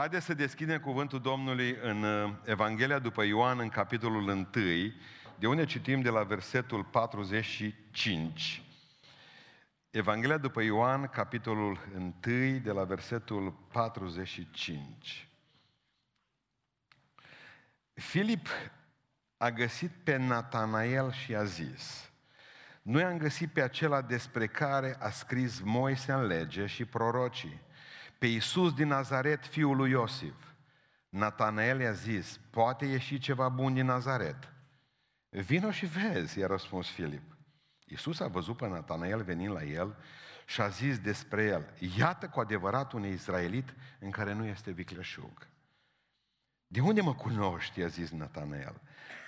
Haideți să deschidem cuvântul Domnului în Evanghelia după Ioan, în capitolul 1, de unde citim de la versetul 45. Evanghelia după Ioan, capitolul 1, de la versetul 45. Filip a găsit pe Natanael și a zis: Noi am găsit pe acela despre care a scris Moise în lege și prorocii, pe Iisus din Nazaret, fiul lui Iosif. Natanael i-a zis: Poate ieși ceva bun din Nazaret? Vino și vezi, i-a răspuns Filip. Iisus a văzut pe Natanael venind la el și a zis despre el: Iată cu adevărat un israelit în care nu este vicleșug. De unde mă cunoști? I-a zis Natanael.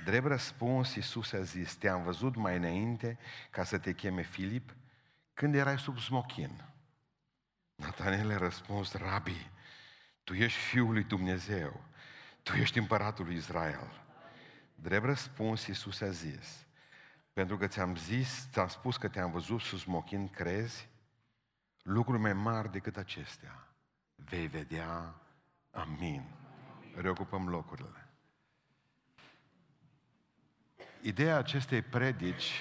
Drept răspuns, Iisus a zis: Te-am văzut mai înainte ca să te cheme Filip, când erai sub smochin. Natanael a răspuns: Rabi, tu ești Fiul lui Dumnezeu, tu ești împăratul lui Israel. Drept răspuns, Iisus a zis: Pentru că ți-am spus că te-am văzut sub smochin, crezi? Lucruri mai mari decât acestea vei vedea. Amin. Reocupăm locurile. Ideea acestei predici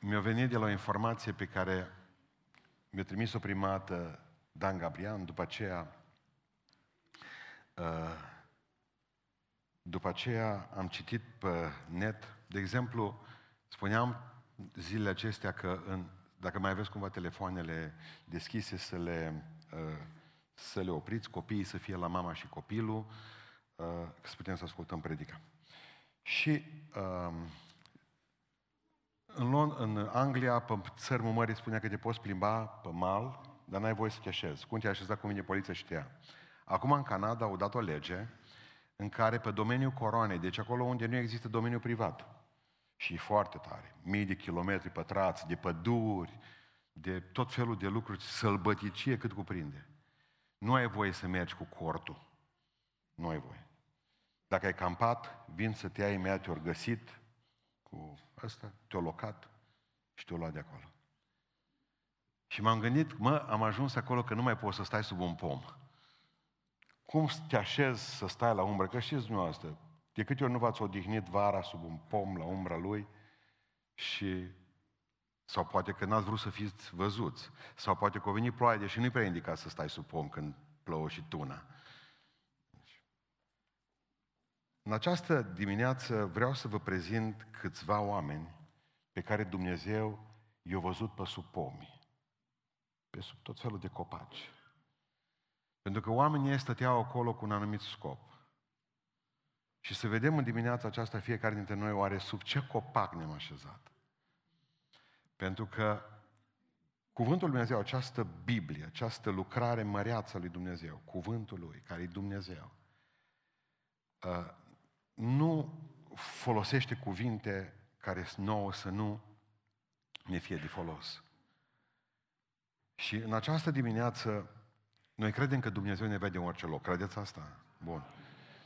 mi-a venit de la o informație pe care mi-a trimis-o prima dată Dan Gabriel, după aceea am citit pe net. De exemplu, spuneam zilele acestea că dacă mai aveți cumva telefoanele deschise, să le opriți, copiii să fie la mama și copilul, să putem să ascultăm predica. Și în Anglia, pe țărmul mării, spunea că te poți plimba pe mal, dar n-ai voie să te așezi. Cum te-ai așezat, cu mine poliția știa. Acum în Canada au dat o lege în care pe domeniul coroanei, deci acolo unde nu există domeniu privat, și foarte tare, mii de kilometri pătrați, de păduri, de tot felul de lucruri, sălbăticie cât cuprinde, nu ai voie să mergi cu cortul. Nu ai voie. Dacă ai campat, vin să te ia imediat, te-or găsit cu ăsta, te-o locat și te-o luat de acolo. Și m-am gândit, am ajuns acolo că nu mai poți să stai sub un pom. Cum te așezi să stai la umbră? Că știți dumneavoastră, de câte ori nu v-ați odihnit vara sub un pom la umbra lui și... sau poate că n-ați vrut să fiți văzuți, sau poate că a venit ploaie, deși nu-i prea indicat să stai sub pom când plouă și tuna. În această dimineață vreau să vă prezint câțiva oameni pe care Dumnezeu i-a văzut pe sub pomi, pe sub tot felul de copaci. Pentru că oamenii stăteau acolo cu un anumit scop. Și să vedem în dimineața aceasta fiecare dintre noi oare sub ce copac ne-am așezat. Pentru că cuvântul lui Dumnezeu, această Biblie, această lucrare măreață lui Dumnezeu, cuvântul lui, care e Dumnezeu, nu folosește cuvinte care nouă să nu ne fie de folos. Și în această dimineață, noi credem că Dumnezeu ne vede în orice loc. Credeți asta? Bun.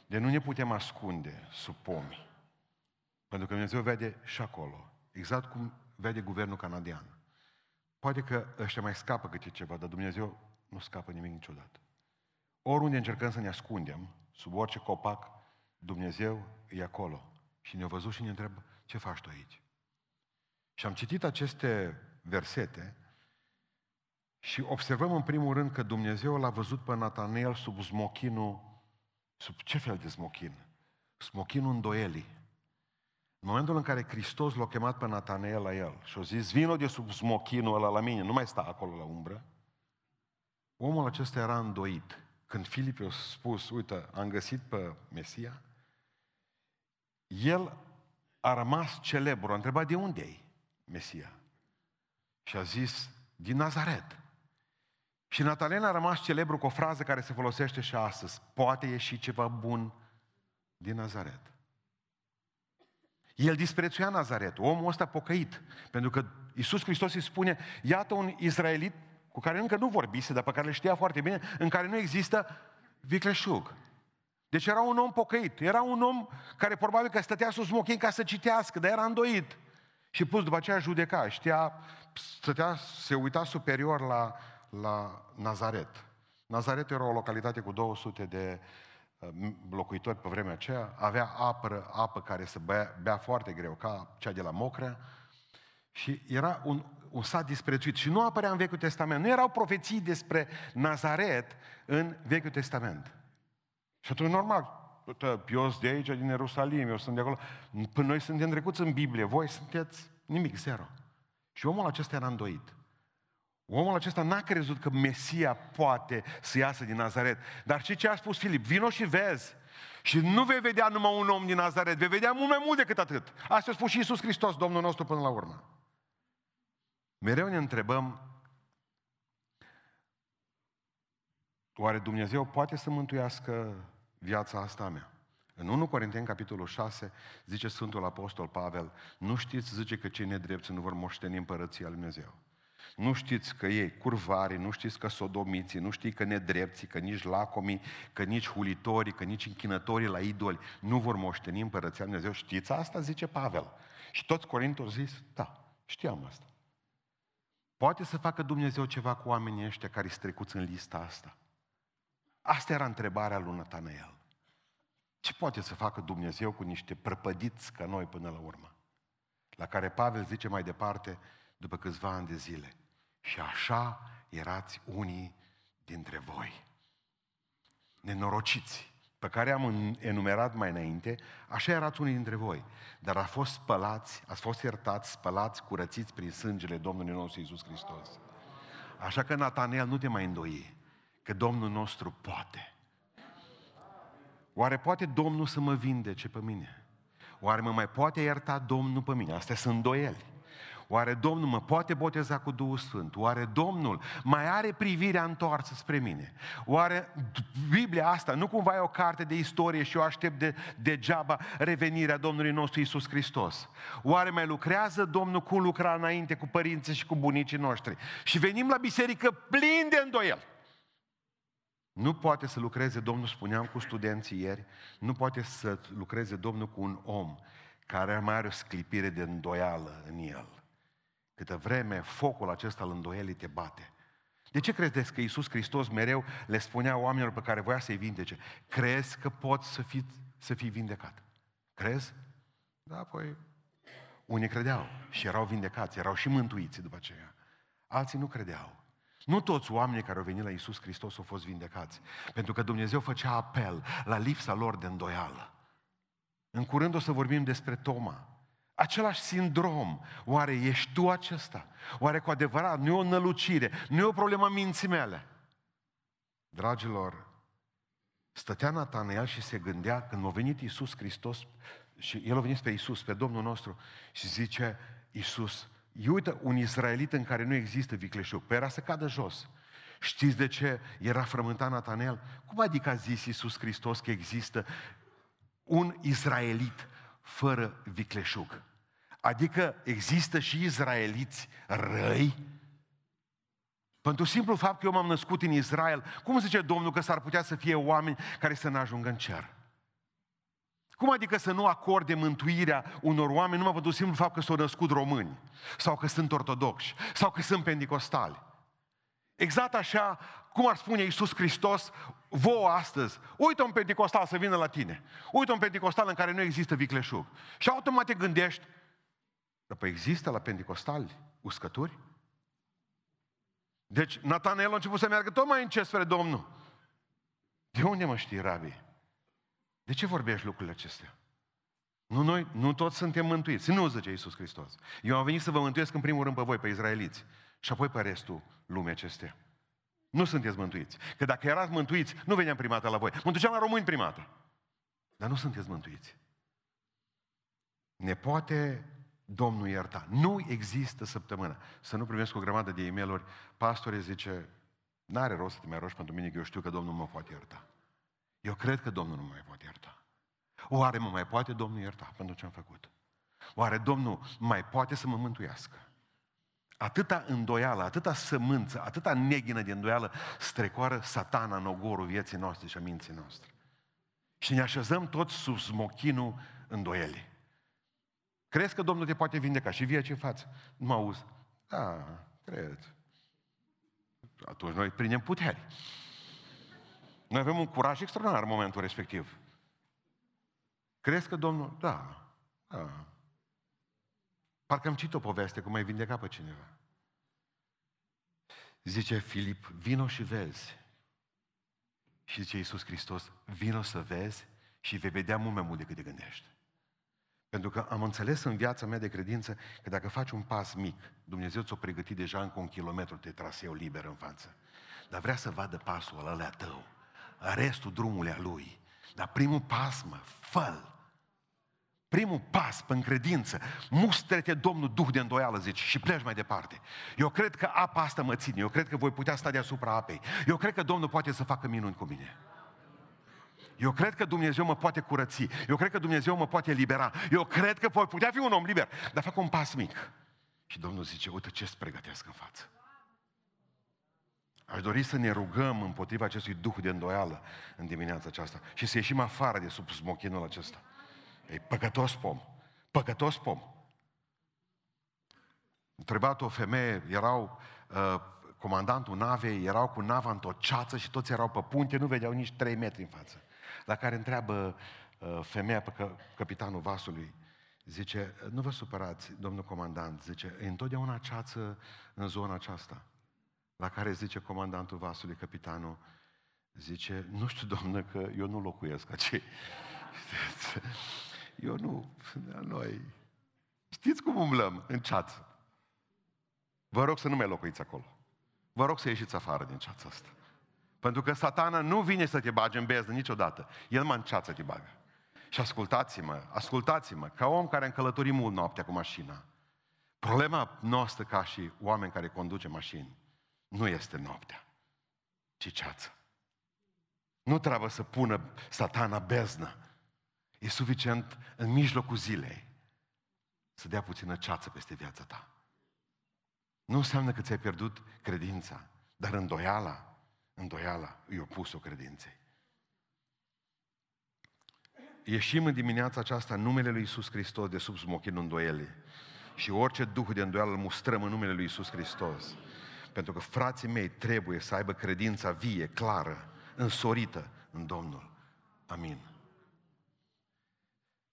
De nu ne putem ascunde sub pomi. Pentru că Dumnezeu vede și acolo. Exact cum vede guvernul canadian. Poate că ăștia mai scapă câte ceva, dar Dumnezeu nu scapă nimic niciodată. Oriunde încercăm să ne ascundem, sub orice copac, Dumnezeu e acolo. Și ne-a văzut și ne întreabă: ce faci tu aici? Și am citit aceste versete și observăm în primul rând că Dumnezeu l-a văzut pe Natanael sub smochinul, sub ce fel de smochin? Smochinul îndoielii. În momentul în care Hristos l-a chemat pe Natanael la el și a zis: vino de sub smochinul ăla la mine, nu mai sta acolo la umbră, omul acesta era îndoit. Când Filip i-a spus: uite, am găsit pe Mesia, el a rămas celebru. A întrebat: de unde e Mesia? Și a zis: din Nazaret. Și Natanael a rămas celebru cu o frază care se folosește și astăzi: poate ieși ceva bun din Nazaret. El disprețuia Nazaret, omul ăsta pocăit, pentru că Iisus Hristos îi spune: iată un israelit cu care încă nu vorbise, dar pe care le știa foarte bine, în care nu există vicleșug. Deci era un om pocăit, era un om care probabil că stătea sub smochin ca să citească, dar era îndoit. Și plus după aceea judeca, se uita superior la Nazaret. Nazaret era o localitate cu 200 de locuitori pe vremea aceea, avea apă care se bea foarte greu, ca cea de la Mocră, și era un sat disprețuit și nu apărea în Vechiul Testament. Nu erau profeții despre Nazaret în Vechiul Testament. Și atunci, normal, eu sunt de aici, din Ierusalim, eu sunt de acolo. Până noi suntem trecuți în Biblie, voi sunteți nimic, zero. Și omul acesta era îndoit. Omul acesta n-a crezut că Mesia poate să iasă din Nazaret. Dar știi ce a spus Filip? Vino și vezi. Și nu vei vedea numai un om din Nazaret, vei vedea mult mai mult decât atât. Asta a spus și Iisus Hristos, Domnul nostru, până la urmă. Mereu ne întrebăm, oare Dumnezeu poate să mântuiască viața asta a mea? În 1 Corinteni, capitolul 6, zice Sfântul Apostol Pavel, nu știți, zice, că cei nedrepți nu vor moșteni împărăția lui Dumnezeu. Nu știți că ei curvari, nu știți că sodomiții, nu știți că nedrepții, că nici lacomii, că nici hulitorii, că nici închinătorii la idoli nu vor moșteni împărăția lui Dumnezeu. Știți asta? Zice Pavel. Și toți corintii au zis, da, știam asta. Poate să facă Dumnezeu ceva cu oamenii ăștia care sunt trecuți în lista asta? Asta era întrebarea lui Natanael. Ce poate să facă Dumnezeu cu niște prăpădiți ca noi până la urmă? La care Pavel zice mai departe, după câțiva ani de zile, și așa erați unii dintre voi. Nenorociți, pe care am enumerat mai înainte, așa erați unii dintre voi, dar ați fost spălați, ați fost iertați, spălați, curățiți prin sângele Domnului nostru Iisus Hristos. Așa că, Natanael, nu te mai îndoi, că Domnul nostru poate. Oare poate Domnul să mă vindece pe mine? Oare mă mai poate ierta Domnul pe mine? Astea sunt îndoieli. Oare Domnul mă poate boteza cu Duhul Sfânt? Oare Domnul mai are privirea întoarsă spre mine? Oare Biblia asta nu cumva e o carte de istorie și eu aștept degeaba revenirea Domnului nostru Iisus Hristos? Oare mai lucrează Domnul cum lucra înainte cu părinții și cu bunicii noștri? Și venim la biserică plin de îndoieli. Nu poate să lucreze Domnul, spuneam cu studenții ieri, nu poate să lucreze Domnul cu un om care mai are o sclipire de îndoială în el. Câtă vreme focul acesta al îndoielii te bate. De ce credeți că Iisus Hristos mereu le spunea oamenilor pe care voia să-i vindece? Crezi că poți să fii vindecat? Crezi? Da, păi unii credeau și erau vindecați, erau și mântuiți după aceea. Alții nu credeau. Nu toți oamenii care au venit la Iisus Hristos au fost vindecați, pentru că Dumnezeu făcea apel la lipsa lor de îndoială. În curând o să vorbim despre Toma. Același sindrom. Oare ești tu acesta? Oare cu adevărat nu e o nălucire? Nu e o problemă a minții mele? Dragilor, stătea Natanael și se gândea, când a venit Iisus Hristos, și el a venit pe Iisus, pe Domnul nostru, și zice, Iisus, uite un israelit în care nu există vicleșug. Păi era să cadă jos. Știți de ce era frământat Natanael? Cum adică a zis Iisus Hristos că există un israelit fără vicleșug? Adică există și israeliți răi? Pentru simplu fapt că eu m-am născut în Israel, cum zice Domnul că s-ar putea să fie oameni care să n-ajungă în cer? Cum adică să nu acorde mântuirea unor oameni numai pentru simplu fapt că s-au născut români? Sau că sunt ortodoxi? Sau că sunt penticostali? Exact așa cum ar spune Iisus Hristos vouă astăzi, uite un penticostal să vină la tine, uite un penticostal în care nu există vicleșug. Și automat te gândești, dar păi există la penticostali uscături? Deci Natanael a început să meargă tot mai încet spre Domnul. De unde mă știi, Rabi? De ce vorbești lucrurile acestea? Nu toți suntem mântuiți. Nu, zice Iisus Hristos. Eu am venit să vă mântuiesc în primul rând pe voi, pe israeliți, și apoi pe restul lumii acestea. Nu sunteți mântuiți. Că dacă erați mântuiți, nu veneam prima dată la voi. Mă duceam la români prima dată. Dar nu sunteți mântuiți. Ne poate Domnul ierta. Nu există săptămână să nu primesc o grămadă de e-mail-uri. Pastore, zice, n-are rost să te mai rogi pentru mine, că eu știu că Domnul mă poate ierta. Eu cred că Domnul nu mă mai poate ierta. Oare mă mai poate Domnul ierta pentru ce am făcut? Oare Domnul mai poate să mă mântuiască? Atâta îndoială, atâta sămânță, atâta neghină de îndoială strecoară satana în ogorul vieții noastre și a minții noastre. Și ne așezăm toți sub smochinul îndoielii. Crezi că Domnul te poate vindeca? Și vie ce faci? Nu mă auzi. Da, cred. Atunci noi prindem puteri. Noi avem un curaj extraordinar în momentul respectiv. Crezi că Domnul... Da, da. Parcă am citit o poveste cum ai vindecat pe cineva. Zice Filip, vino și vezi. Și zice Iisus Hristos, vino să vezi și vei vedea mult mai mult decât te gândești. Pentru că am înțeles în viața mea de credință că dacă faci un pas mic, Dumnezeu ți-o pregăti deja încă un kilometru de traseu liber în față. Dar vrea să vadă pasul ăla tău, restul drumului a Lui. Dar primul pas, mă, fă-l. Primul pas prin credință, mustră-te Domnul Duh de îndoială, zici, și pleci mai departe. Eu cred că apa asta mă ține, eu cred că voi putea sta deasupra apei. Eu cred că Domnul poate să facă minuni cu mine. Eu cred că Dumnezeu mă poate curăți. Eu cred că Dumnezeu mă poate elibera. Eu cred că voi putea fi un om liber. Dar fac un pas mic. Și Domnul zice, uite ce-ți pregătesc în față. Aș dori să ne rugăm împotriva acestui duh de îndoială în dimineața aceasta și să ieșim afară de sub smochinul acesta. E păcătos pom. Păcătos pom. Întrebat-o femeie, erau comandantul navei, erau cu nava într-o ceață și toți erau pe punte, nu vedeau nici 3 metri în față. La care întreabă femeia pe capitanul vasului, zice, nu vă supărați, domnul comandant, zice, e întotdeauna ceață în zona aceasta. La care zice comandantul vasului, capitanul, zice, nu știu, domnă, că eu nu locuiesc aici. Eu nu, noi. Știți cum umblăm în ceață? Vă rog să nu mai locuiți acolo. Vă rog să ieșiți afară din ceața asta. Pentru că satana nu vine să te bage în beznă niciodată. El mă în ceață te bagă. Și ascultați-mă, ascultați-mă, ca om care am călătorit mult noaptea cu mașina. Problema noastră ca și oameni care conduce mașini nu este noaptea, ci ceață. Nu trebuie să pună satana beznă. E suficient în mijlocul zilei să dea puțină ceață peste viața ta. Nu înseamnă că ți-ai pierdut credința, dar îndoiala e opusul credinței. Ieșim în dimineața aceasta în numele lui Iisus Hristos de sub smochinul îndoielii și orice duh de îndoială îl mustrăm în numele lui Iisus Hristos. Pentru că frații mei trebuie să aibă credința vie, clară, însorită în Domnul. Amin.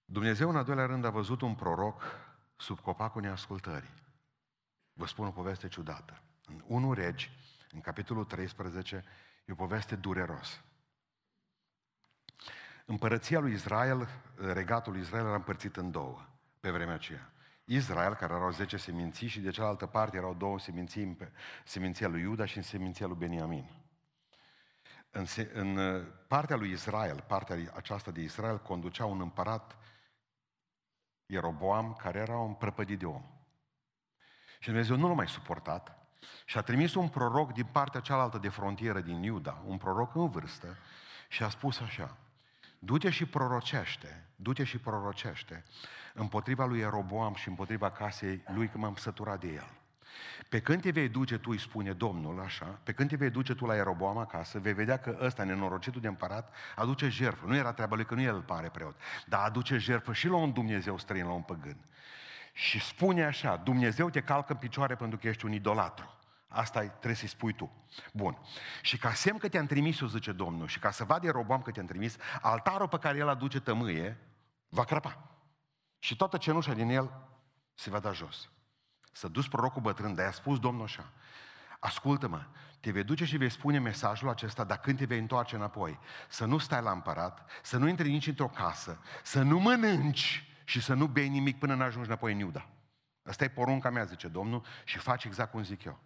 Dumnezeu în al doilea rând a văzut un proroc sub copacul neascultării. Vă spun o poveste ciudată. În 1 Regi, în capitolul 13, e o poveste dureros. Împărăția lui Israel, regatul lui Israel era împărțit în două pe vremea aceea. Israel, care erau 10 seminții și de cealaltă parte erau 2 seminții, seminția lui Iuda și seminția lui Beniamin. În partea lui Israel, partea aceasta de Israel, conducea un împărat, Ieroboam, care era un prăpădit de om. Și Dumnezeu nu l-a mai suportat și a trimis un proroc din partea cealaltă de frontieră din Iuda, un proroc în vârstă, și a spus așa, du-te și prorocește împotriva lui Ieroboam și împotriva casei lui, că m-am săturat de el. Pe când te vei duce tu, îi spune Domnul așa, pe când te vei duce tu la Ieroboam acasă, vei vedea că ăsta, nenorocitul de împărat, aduce jertfă. Nu era treaba lui, că nu el pare preot, dar aduce jertfă și la un Dumnezeu străin, la un păgân. Și spune așa, Dumnezeu te calcă în picioare pentru că ești un idolatru. Asta trebuie să-i spui tu. Bun. Și ca semn că te-am trimis, o zice Domnul, și ca să vadă Ieroboam că te-am trimis, altarul pe care el aduce tămâie va crăpa. Și toată cenușa din el se va da jos. S-a dus prorocul bătrân, dar i-a spus Domnul așa, ascultă-mă, te vei duce și vei spune mesajul acesta, dar când te vei întoarce înapoi, să nu stai la împărat, să nu intri nici într-o casă, să nu mănânci și să nu bei nimic până n-ajungi înapoi în Iuda. Asta e porunca mea, zice Domnul, și faci exact cum zic eu.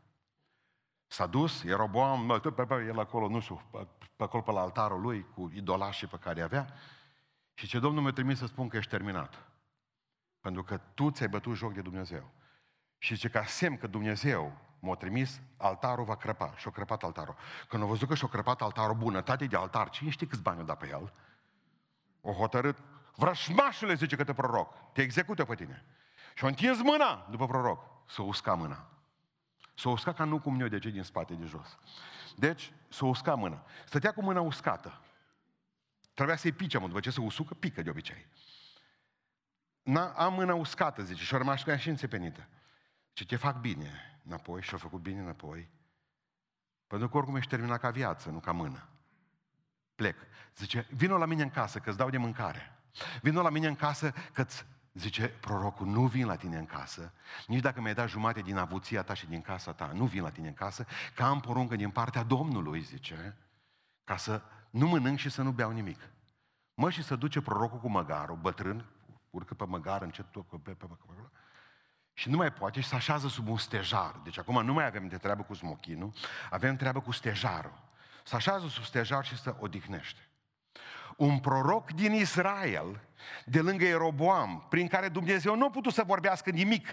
S-a dus, Ieroboam, el acolo, nu știu, pe acolo pe la altarul lui, cu idolașii pe care avea, și ce Domnul mi-a trimis să spun că ești terminat. Pentru că tu ți-ai bătut joc de Dumnezeu. Și zice, ca semn că Dumnezeu m-a trimis, altarul va crăpa. Și-a crăpat altarul. Când a văzut că și-a crăpat altarul, bunătate de altar, cine știe câți bani o da pe el? O hotărât, vrășmașule, zice către proroc, te execute pe tine. Și-a întins mâna după proroc, s-a uscat mâna. S-a uscat ca nu cum eu de cei din spate, de jos. Deci, s-a uscat mâna. Stătea cu mâna uscată. Trebuia să-i pice, mă, după ce se usucă, pică de obicei. Am mâna uscată, zice, și-a rămas cu ea și înțepenită. Ce te fac bine înapoi, și-a făcut bine înapoi, pentru că oricum ești terminat ca viață, nu ca mână. plec. Zice, vino la mine în casă că îți dau de mâncare. Vino la mine în casă că-ți... Zice prorocul, nu vin la tine în casă, nici dacă mi-ai dat jumate din avuția ta și din casa ta, nu vin la tine în casă, că am poruncă din partea Domnului, zice, ca să nu mănânc și să nu beau nimic. Mă, și să duce prorocul cu măgarul, bătrân, urcă pe măgar, încet pe și nu mai poate și se așează sub un stejar. Deci acum nu mai avem de treabă cu smochinul, avem treabă cu stejarul. Se așează sub stejar și se odihnește. Un proroc din Israel, de lângă Ieroboam, prin care Dumnezeu nu a putut să vorbească nimic,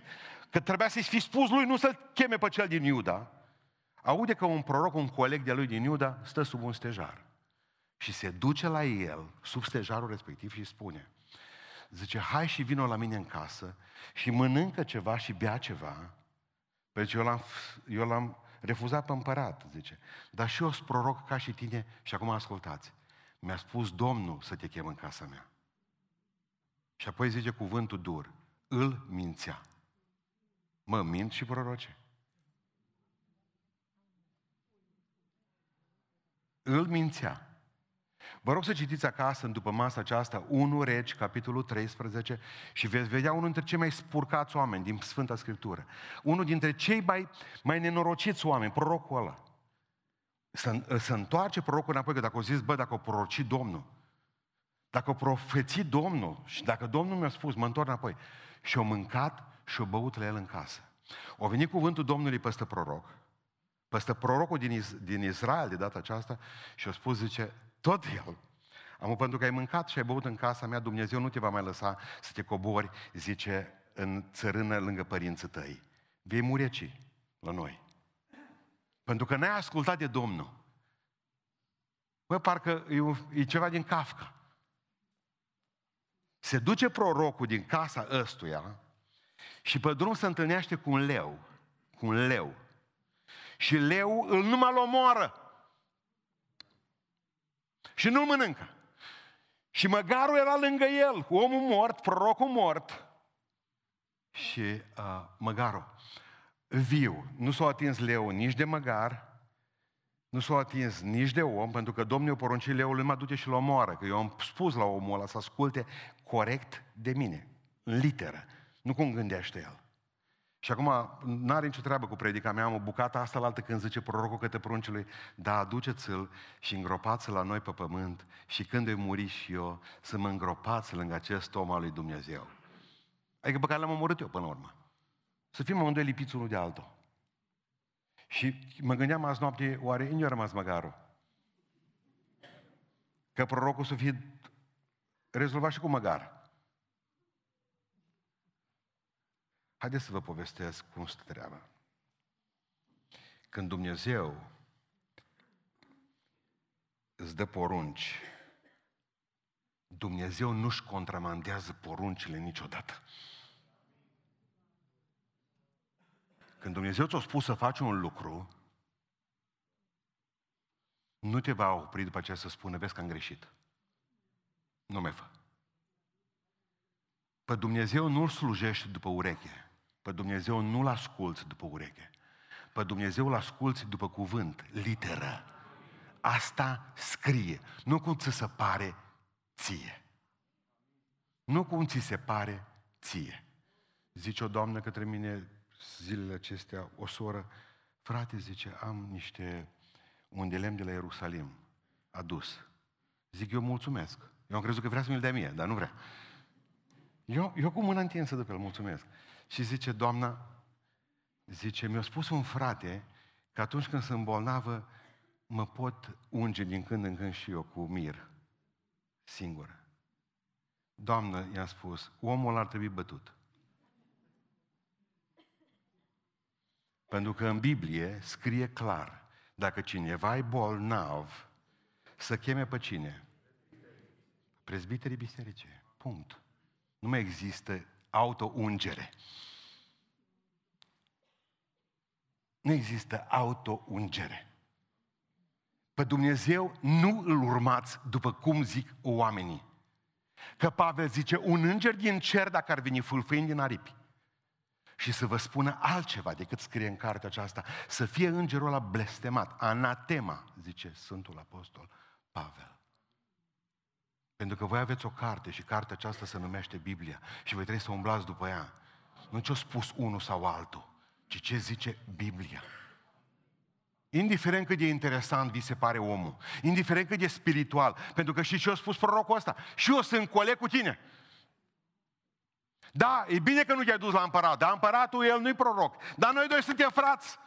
că trebuia să-i fi spus lui, nu să-l cheme pe cel din Iuda, aude că un proroc, un coleg de-a lui din Iuda, stă sub un stejar. Și se duce la el, sub stejarul respectiv, și spune, zice, hai și vino la mine în casă și mănâncă ceva și bea ceva, pentru că eu l-am refuzat pe împărat, zice, dar și eu sunt proroc ca și tine și acum ascultați. Mi-a spus Domnul să te chem în casa mea. Și apoi zice cuvântul dur, îl mințea. Mă, mint și proroce. Îl mințea. Vă rog să citiți acasă, după masa aceasta, 1 Regi, capitolul 13, și veți vedea unul dintre cei mai spurcați oameni din Sfânta Scriptură. Unul dintre cei mai nenorociți oameni, prorocul ăla. Să întoarce prorocul înapoi, că dacă au zis, bă, dacă o proroci Domnul, dacă o profeți Domnul și dacă Domnul mi-a spus, mă întorc înapoi. Și o mâncat și o băut la el în casă. O venit cuvântul Domnului peste proroc, peste prorocul din Israel de data aceasta și a spus, zice, tot el, am pentru că ai mâncat și ai băut în casa mea, Dumnezeu nu te va mai lăsa să te cobori, zice, în țărână lângă părinții tăi. Vei mureci la noi. Pentru că n-ai ascultat de Domnul. Bă, parcă e ceva din Kafka. Se duce prorocul din casa ăstuia și pe drum se întâlnește cu un leu. Cu un leu. Și leu îl numai-l omoară. Și nu-l mănâncă. Și măgarul era lângă el. Omul mort, prorocul mort. Și măgarul viu, nu s-a atins leu nici de măgar, nu s-a atins nici de om, pentru că Domnul i-a poruncit leului, mă duce și l-o moară, că eu am spus la omul ăla să asculte corect de mine, în literă, nu cum gândește el. Și acum, n-are nicio treabă cu predica mea, am o bucată asta la altă când zice prorocul către pruncii lui, da, aduceți-l și îngropați-l la noi pe pământ și când îi muri și eu, să mă îngropați lângă acest om al lui Dumnezeu. Adică pe care l-am omorât eu până la urmă. Să fim amândoi lipiți unul de altul. Și mă gândeam azi noapte, oare nu a rămas măgarul? Că prorocul să fie rezolvat și cu măgar. Haideți să vă povestesc cum stă treaba. Când Dumnezeu îți dă porunci, Dumnezeu nu-și contramandează poruncile niciodată. Când Dumnezeu ți-a spus să faci un lucru, nu te va opri după aceea să spună, vezi că am greșit. Nu mai fă. Pe Dumnezeu nu-L slujești după ureche. Pe Dumnezeu nu-L asculți după ureche. Pe Dumnezeu îl asculți după cuvânt, literă. Asta scrie. Nu cum ți se pare ție. Nu cum ți se pare ție. Zice o doamnă către mine, zilele acestea, o soră, frate, zice, am niște un de lemn de la Ierusalim adus. Zic, eu mulțumesc. Eu am crezut că vrea să mi-l dea mie, dar nu vrea. Eu cu mâna întinsă de pe el, mulțumesc. Și zice, doamna, zice, mi-a spus un frate că atunci când sunt bolnavă mă pot unge din când în când și eu cu mir, singură. Doamnă, i-am spus, omul ar trebui bătut. Pentru că în Biblie scrie clar, dacă cineva e bolnav, să cheme pe cine? Prezbiterii bisericii. Punct. Nu mai există auto-ungere. Nu există auto-ungere. Pe Dumnezeu nu îl urmați după cum zic oamenii. Că Pavel zice, un înger din cer dacă ar veni fâlfâind din aripi. Și să vă spună altceva decât scrie în cartea aceasta. Să fie îngerul ăla blestemat, anatema, zice Sfântul Apostol Pavel. Pentru că voi aveți o carte și cartea aceasta se numește Biblia și voi trebuie să umblați după ea. Nu ce-a spus unul sau altul, ci ce zice Biblia. Indiferent cât de interesant vi se pare omul, indiferent cât de spiritual, pentru că și ce-a spus prorocul ăsta, și eu sunt coleg cu tine. Da, e bine că nu te-ai dus la împărat, dar împăratul el nu-i proroc, dar noi doi suntem frați.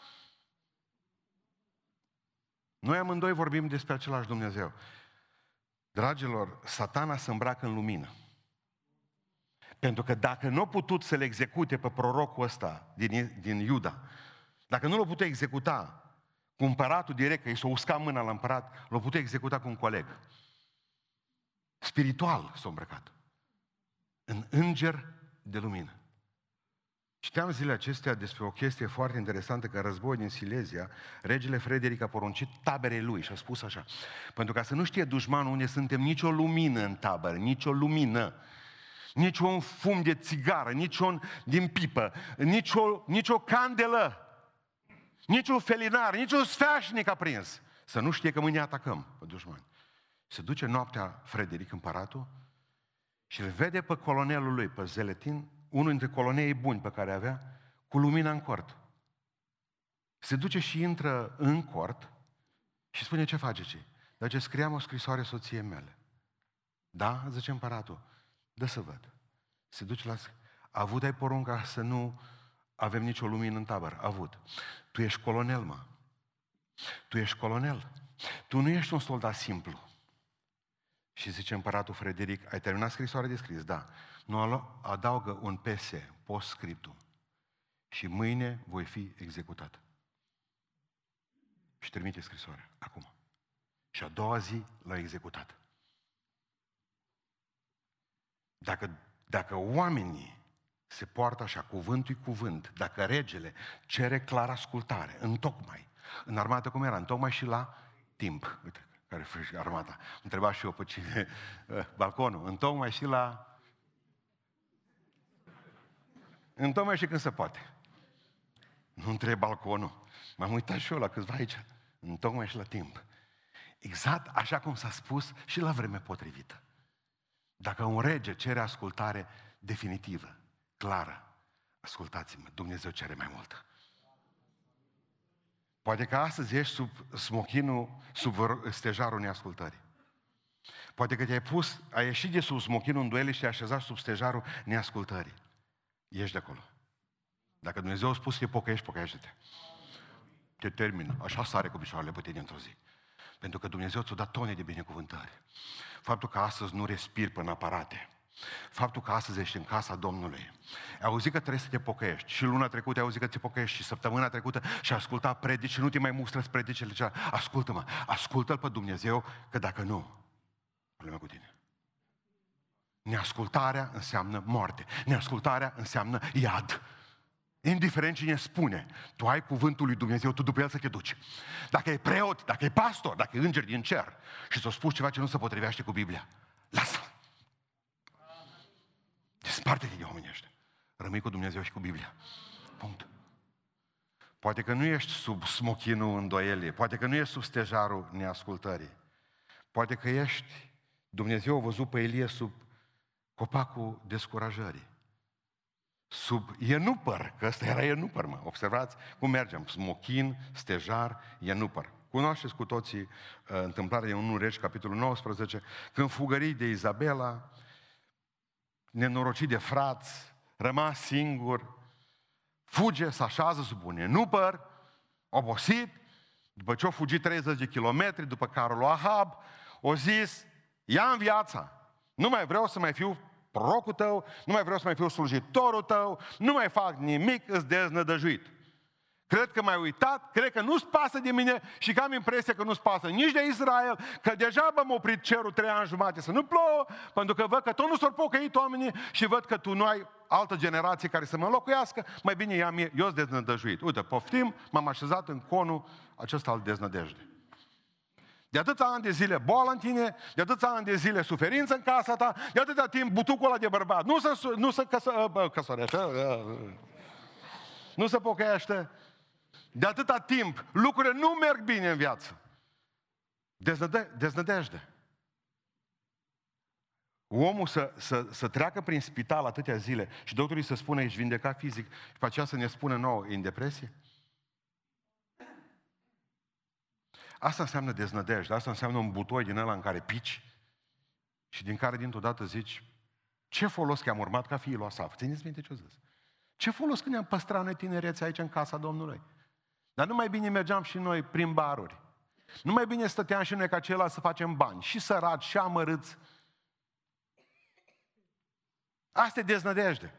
Noi amândoi vorbim despre același Dumnezeu. Dragilor, Satana se îmbracă în lumină. Pentru că dacă nu a putut să-l execute pe prorocul ăsta din Iuda, dacă nu l-a putut executa cu împăratul direct, că i s-a uscat mâna la împărat, l-a putut executa cu un coleg. Spiritual s-a îmbrăcat. În înger de lumină. Citeam zilele acestea despre o chestie foarte interesantă, că în războiul din Silezia, regele Frederic a poruncit taberei lui și a spus așa, pentru ca să nu știe dușmanul unde suntem, nicio lumină în tabără, nicio lumină, nici un fum de țigară, nici un din pipă, nici o candelă, nici un felinar, nici un sfeașnic aprins, să nu știe că mâine atacăm pe dușmani. Se duce noaptea Frederic, împăratul, și îl vede pe colonelul lui, pe Zeletin, unul dintre coloneii buni pe care avea, cu lumina în cort. Se duce și intră în cort și spune, ce faceți? Dar ce scriam o scrisoare soției mele. Da? Zice împăratul. Dă să văd. Se duce la... Avut ai porunca să nu avem nicio lumină în tabără. Avut. Tu ești colonel, mă. Tu ești colonel. Tu nu ești un soldat simplu. Și zice împăratul Frederic, ai terminat scrisoarea de scris? Da. Nu, adaugă un PS, post-scriptum. Și mâine voi fi executat. Și trimite scrisoarea, acum. Și a doua zi l-a executat. Dacă oamenii se poartă așa, cuvântul-i cuvânt, dacă regele cere clar ascultare, întocmai, în armată cum era, întocmai și la timp. Uite, care e armata? Întreba și eu pe cine, balconul, întocmai și la... Întocmai și când se poate. Nu întreb balconul. M-am uitat și eu la câțiva aici. Întocmai și la timp. Exact așa cum s-a spus și la vremea potrivită. Dacă un rege cere ascultare definitivă, clară, ascultați-mă, Dumnezeu cere mai mult. Poate că astăzi ești sub smochinul, sub stejarul neascultării. Poate că ai ieșit de sub smochinul îndoielii și te-ai așezat sub stejarul neascultării. Ești de acolo. Dacă Dumnezeu a spus că e pocăiești, pocăiește-te. Te termin. Așa sare cu picioarele pe tine într-o zi. Pentru că Dumnezeu ți-a dat tone de binecuvântări. Faptul că astăzi nu respiri până aparate. Faptul că astăzi ești în casa Domnului. Ai auzit că trebuie să te pocăiești. Și luna trecută ai auzit că te pocăiești. Și săptămâna trecută și asculta predici și nu te mai mustră-ți predicele cealaltă. Ascultă-mă. Ascultă-L pe Dumnezeu, că dacă nu, problema cu tine. Neascultarea înseamnă moarte. Neascultarea înseamnă iad. Indiferent cine spune, tu ai cuvântul lui Dumnezeu, tu după el să te duci. Dacă e preot, dacă e pastor, dacă e înger din cer și ți-a spus ceva ce nu se potrivește cu Biblia, lasă-l. Desparte-te de oamenii ăștia. Rămâi cu Dumnezeu și cu Biblia. Punct. Poate că nu ești sub smochinul îndoielii, poate că nu ești sub stejarul neascultării. Poate că ești, Dumnezeu a văzut pe Elie sub copacul descurajării. Sub ienupăr, că ăsta era ienupăr, mă. Observați cum mergem. Smochin, stejar, ienupăr. Cunoașteți cu toții întâmplarea din 1 Regi, capitolul 19, când fugării de Izabela, nenorocit de frați, rămas singur, fuge, se așează sub un ienupăr, obosit, după ce a fugit 30 de kilometri, după carul lui Ahab, o zis, ia-mi viața. Nu mai vreau să mai fiu prorocul tău, nu mai vreau să mai fiu slujitorul tău, nu mai fac nimic, îți deznădăjuit. Cred că m-ai uitat, cred că nu-ți pasă de mine și că am impresia că nu-ți pasă nici de Israel, că deja m-am oprit cerul 3 ani jumate să nu plouă, pentru că văd că tot nu s-au pocăit oamenii și văd că tu nu ai altă generație care să mă înlocuiască, mai bine eu-s deznădăjuit. Uite, poftim, m-am așezat în conul acesta al deznădejdei. De atâția ani de zile boală în tine, de atâția ani de zile suferință în casa ta, de atâta timp butucul ăla de bărbat nu se pocăiește, de atâta timp lucrurile nu merg bine în viață. Deznădejde. omul să treacă prin spital atâtea zile și doctorii să spună ești vindecat fizic și pe aceea să ne spună nouă, e în depresie? Asta înseamnă deznădejde, asta înseamnă un butoi din ăla în care pici și din care dintr-o dată zici ce folos că am urmat ca fiii lui Asaf? Țineți minte ce-o zis? Ce folos că ne-am păstrat noi tinerețea aici în casa Domnului? Dar nu mai bine mergeam și noi prin baruri. Nu mai bine stăteam și noi ca ceilalți să facem bani. Și săraci, și amărâți. Asta e deznădejde.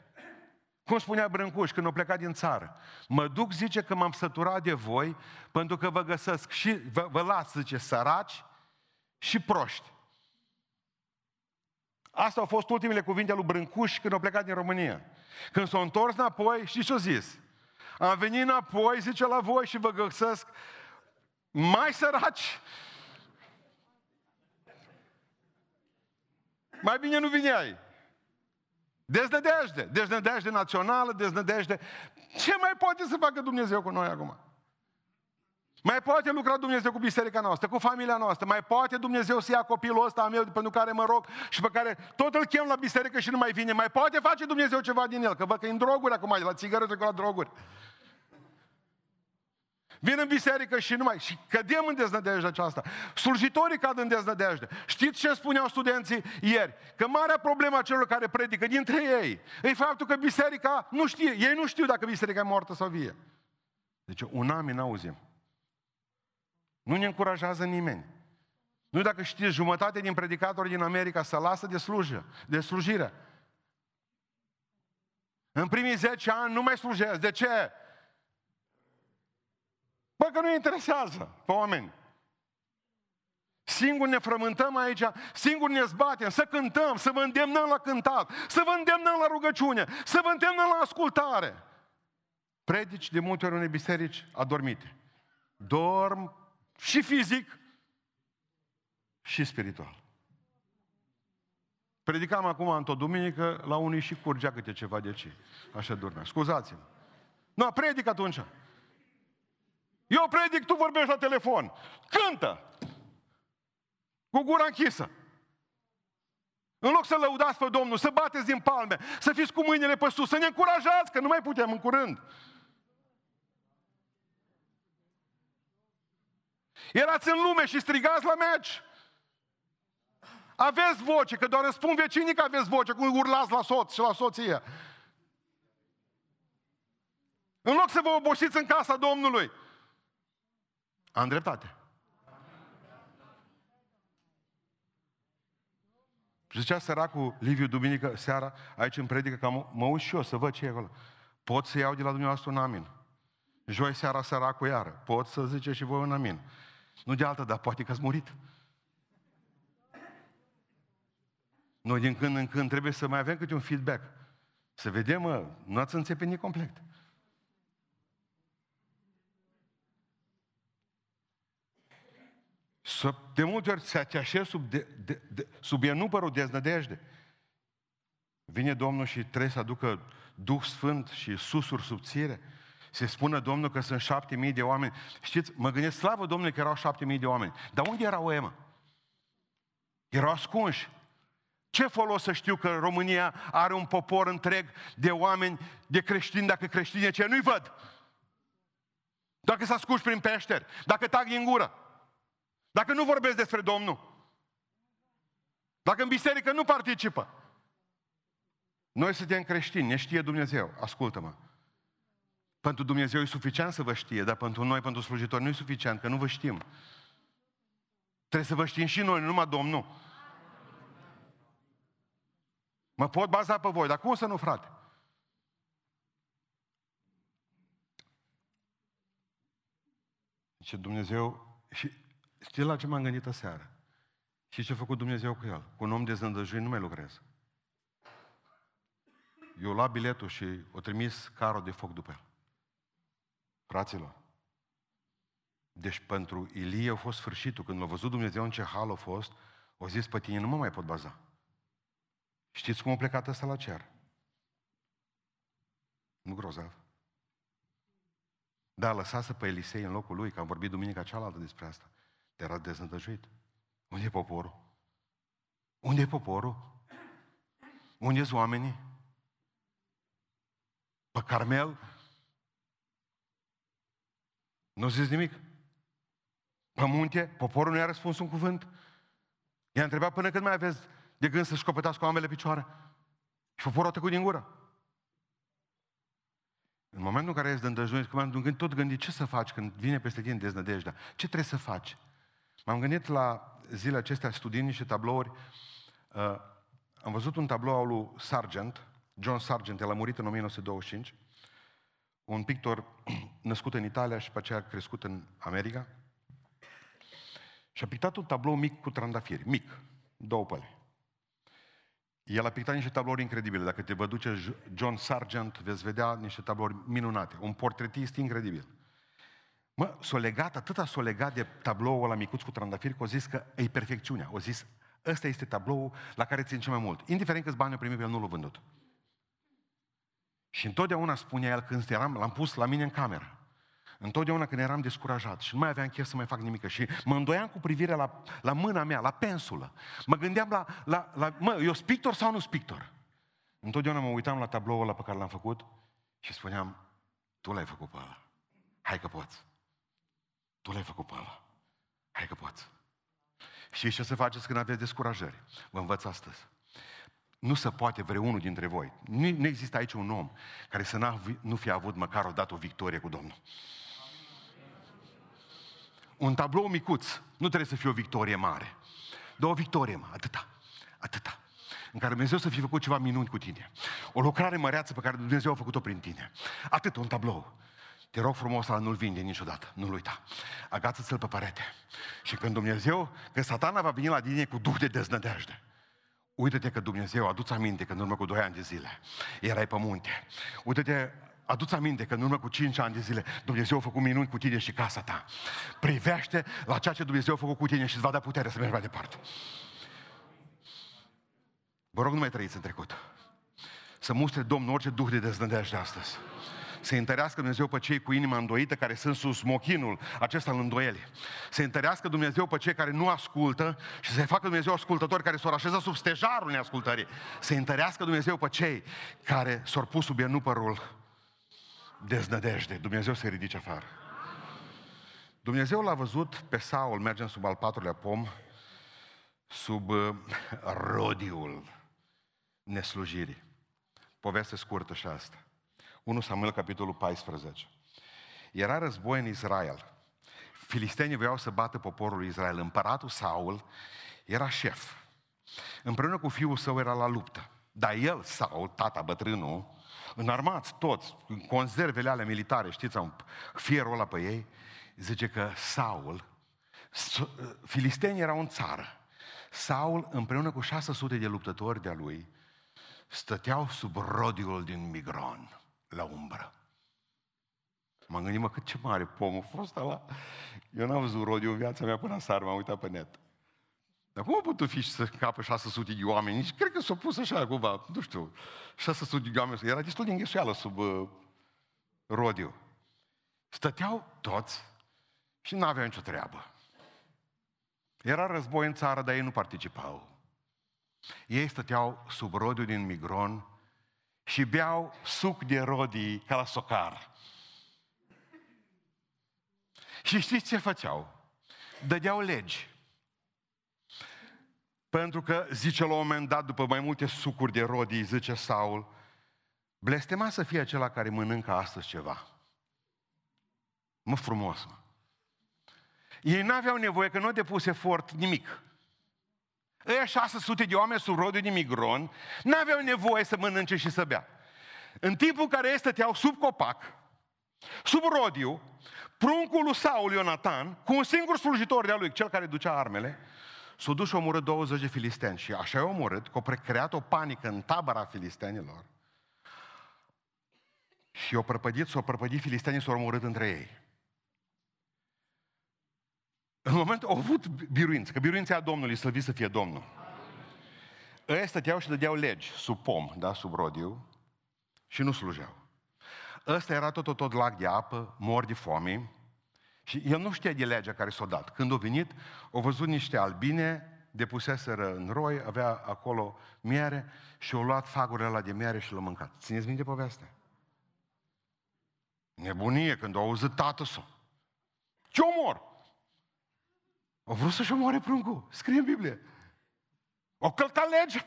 Cum spunea Brâncuș când a plecat din țară. Mă duc, zice, că m-am săturat de voi pentru că vă găsesc și vă las, zice, săraci și proști. Astea au fost ultimele cuvinte lui Brâncuș când a plecat din România. Când s-a întors înapoi, știți ce-a zis? Am venit înapoi, zice, la voi și vă găsesc mai săraci. Mai bine nu vineai. Deznădejde. Deznădejde națională, deznădejde. Ce mai poate să facă Dumnezeu cu noi acum? Mai poate lucra Dumnezeu cu biserica noastră, cu familia noastră, mai poate Dumnezeu să ia copilul ăsta a meu pentru care mă rog și pe care tot îl chem la biserică și nu mai vine, mai poate face Dumnezeu ceva din el, că văd că e în droguri acum, la țigără trec la droguri. Vin în biserică și nu mai... Și cădem în deznădejde aceasta. Slujitorii cad în deznădejde. Știți ce spuneau studenții ieri? Că marea problemă a celor care predică dintre ei e faptul că biserica nu știe. Ei nu știu dacă biserica e moartă sau vie. Deci un an n-auzim. Nu ne încurajează nimeni. Nu dacă știți, jumătate din predicatori din America se lasă de slujire. În primii 10 ani nu mai slujesc. De ce? Bă, că nu interesează pe oameni. Singuri ne frământăm aici, singuri ne zbatem, să cântăm, să vă îndemnăm la cântat, să vă îndemnăm la rugăciune, să vă îndemnăm la ascultare. Predici de multe ori unei biserici adormite. Dorm și fizic și spiritual. Predicam acum într-o duminică, la unii și curgea câte ceva de ce. Așa dormea. Scuzați-mă. Nu, predic atunci. Eu predic, tu vorbești la telefon. Cântă! Cu gura închisă. În loc să lăudați pe Domnul, să bateți din palme, să fiți cu mâinile pe sus, să ne încurajați, că nu mai putem în curând. Erați în lume și strigați la meci. Aveți voce, că doar îți spun vecinii că aveți voce, cum urlați la soț și la soție. În loc să vă obosiți în casa Domnului. Am dreptate. Zicea săracul Liviu duminică seara, aici în predică, că mă uit și eu să văd ce e acolo. Pot să iau de la dumneavoastră un amin. Joi seara săracul iară. Pot să zice și voi un amin. Nu de altă, dar poate că ați murit. Noi din când în când trebuie să mai avem câte un feedback. Să vedem, mă, nu ați înțepenit nici complet. De multe ori se așează sub enupărul deznădejde. Vine Domnul și trebuie să aducă Duh Sfânt și susuri subțire. Se spună Domnul că sunt 7.000 de oameni. Știți, mă gândesc, slavă Domnului că erau 7.000 de oameni. Dar unde erau ei, mă? Erau ascunși. Ce folos să știu că România are un popor întreg de oameni, de creștini, dacă creștini ce nu-i văd? Dacă s-a ascunși prin peșteri, dacă tac din gură, dacă nu vorbesc despre Domnul, dacă în biserică nu participă. Noi suntem creștini, ne știe Dumnezeu, ascultă-mă. Pentru Dumnezeu e suficient să vă știe, dar pentru noi, pentru slujitori, nu e suficient, că nu vă știm. Trebuie să vă știm și noi, nu numai Domnul. Mă pot baza pe voi, dar cum să nu, frate? Zice Dumnezeu, și știi la ce m-am gândit aseară? Și ce a făcut Dumnezeu cu el? Cu un om deznădăjuit nu mai lucrez. Eu luat biletul și o trimis carul de foc după el. Fraților, deci pentru Ilie a fost sfârșitul. Când l-a văzut Dumnezeu în ce hal a fost, a zis, pe tine nu mă mai pot baza. Știți cum a plecat ăsta la cer? Nu grozav. Dar lăsase pe Elisei în locul lui, că am vorbit duminica cealaltă despre asta. Era deznădăjuit. Unde e poporul? Unde e poporul? Unde sunt oamenii? Pe Carmel? Nu zici nimic? Pe munte? Poporul nu i-a răspuns un cuvânt? I-a întrebat până când mai aveți de gând să-și copătați cu ambele picioare? Și poporul a tăcut din gură. În momentul în care ești dândăjduit, tot gândi ce să faci când vine peste tine deznădejdea. Ce trebuie să faci? M-am gândit la zilele acestea studiind niște tablouri. Am văzut un tablou al lui Sargent, John Sargent, el a murit în 1925, un pictor născut în Italia și pe aceea crescut în America. Și a pictat un tablou mic cu trandafiri, mic, două păle. El a pictat niște tablouri incredibile. Dacă te vă duce John Sargent, veți vedea niște tablouri minunate. Un portretist incredibil. Mă, s-o legat, atâta s-o legat de tabloul ăla micuț cu trandafiri, că o zis că e perfecțiunea. O zis, ăsta este tabloul la care țin cel mai mult. Indiferent câți bani o primit, el nu l-a vândut. Și întotdeauna spunea el, când eram, l-am pus la mine în cameră. Întotdeauna când eram descurajat și nu mai aveam chef să mai fac nimic și mă îndoiam cu privirea la mâna mea, la pensulă. Mă gândeam mă, eu sunt pictor sau nu sunt pictor? Întotdeauna mă uitam la tabloul ăla pe care l-am făcut și spuneam, tu l-ai făcut pe ăla. Hai că poți. Tu l-ai făcut pe ăla. Hai că poți. Și ce să faceți când aveți descurajări? Vă învăț astăzi. Nu se poate vreunul dintre voi. Nu există aici un om care să nu fi avut măcar o dată o victorie cu Domnul. Un tablou micuț, nu trebuie să fie o victorie mare. Dar o victorie, mă, atâta, atâta. În care Dumnezeu să fi făcut ceva minuni cu tine. O lucrare măreață pe care Dumnezeu a făcut-o prin tine. Atât, un tablou. Te rog frumos, ăla nu-l vinde niciodată, nu-l uita. Agață-ți-l pe parete. Și când Dumnezeu, când satana va veni la tine cu duh de deznădejde, uită-te că Dumnezeu, adu-ți aminte că în urmă cu 2 ani de zile erai pe munte. Uită-te, adu-ți aminte că în urmă cu 5 ani de zile Dumnezeu a făcut minuni cu tine și casa ta. Privește la ceea ce Dumnezeu a făcut cu tine și îți va da putere să mergi mai departe. Vă rog, nu mai trăiți în trecut. Să mustre Domnul orice duh de deznădejde astăzi. Să-i întărească Dumnezeu pe cei cu inima îndoită, care sunt sub smochinul acesta al îndoielii. Să-i întărească Dumnezeu pe cei care nu ascultă și să-i facă Dumnezeu ascultători, care s-au așezat sub stejarul neascultării. Să-i întărească Dumnezeu pe cei care s-au pus sub enupărul deznădejde. Dumnezeu să-i ridice afară. Dumnezeu l-a văzut pe Saul, mergem sub al 4-lea pom, sub rodiul neslujirii. Poveste scurtă și asta. 1 Samuel, capitolul 14. Era război în Israel. Filistenii voiau să bată poporul Israel. Împăratul Saul era șef. Împreună cu fiul său era la luptă. Dar el, Saul, tata bătrânul, înarmați toți, în conservele ale militare, știți, fierul ăla pe ei, zice că Saul, Filistenii erau în țară. Saul, împreună cu 600 de luptători de-a lui, stăteau sub rodiul din Migron, la umbră. M-am gândit, cât ce mare pomul a fost ăla. Eu n-am văzut rodiu în viața mea până seară, m-am uitat pe net. Dar cum a putut fi și să capă 600 de oameni? Nici cred că s-a pus așa cumva, nu știu, 600 de oameni. Era destul de înghesuială sub rodiu. Stăteau toți și n-aveau nicio treabă. Era război în țară, dar ei nu participau. Ei stăteau sub rodiu din Migron și beau suc de rodii ca la socar. Și știți ce făceau? Dădeau legi. Pentru că, zice la un moment dat, după mai multe sucuri de rodii, zice Saul, blestema să fie acela care mănâncă astăzi ceva. Mă, frumos, mă. Ei n-aveau nevoie, că nu au depus efort nimic. Ăia 600 de oameni sub rodiul din Migron n-aveau nevoie să mănânce și să bea. În timpul care ei stăteau sub copac, sub rodiu, pruncul lui Saul, Ionatan, cu un singur slujitor de-a lui, cel care ducea armele, s-a dus și a omorât 20 de filisteni. Și așa i-a omorât, că a creat o panică în tabăra filistenilor. Și i-a prăpădit, s-a prăpădit filistenii, s-au omorât între ei. În momentul au avut biruință, că biruința a Domnului, slăvit să fie Domnul. Ăia stăteau și dădeau legi sub pom, da, sub rodiu, și nu slujeau. Ăsta era tot lac de apă, mor de foame, și el nu știa de legea care s-o dat. Când a venit, au văzut niște albine depuseseră în roi, avea acolo miere și au luat fagurile alea de miere și l-au mâncat. Țineți minte povestea? Nebunie când au auzit tată-său. Ce omor? Au vrut să-și omoare pruncul. Scrie în Biblie. O călcat legea.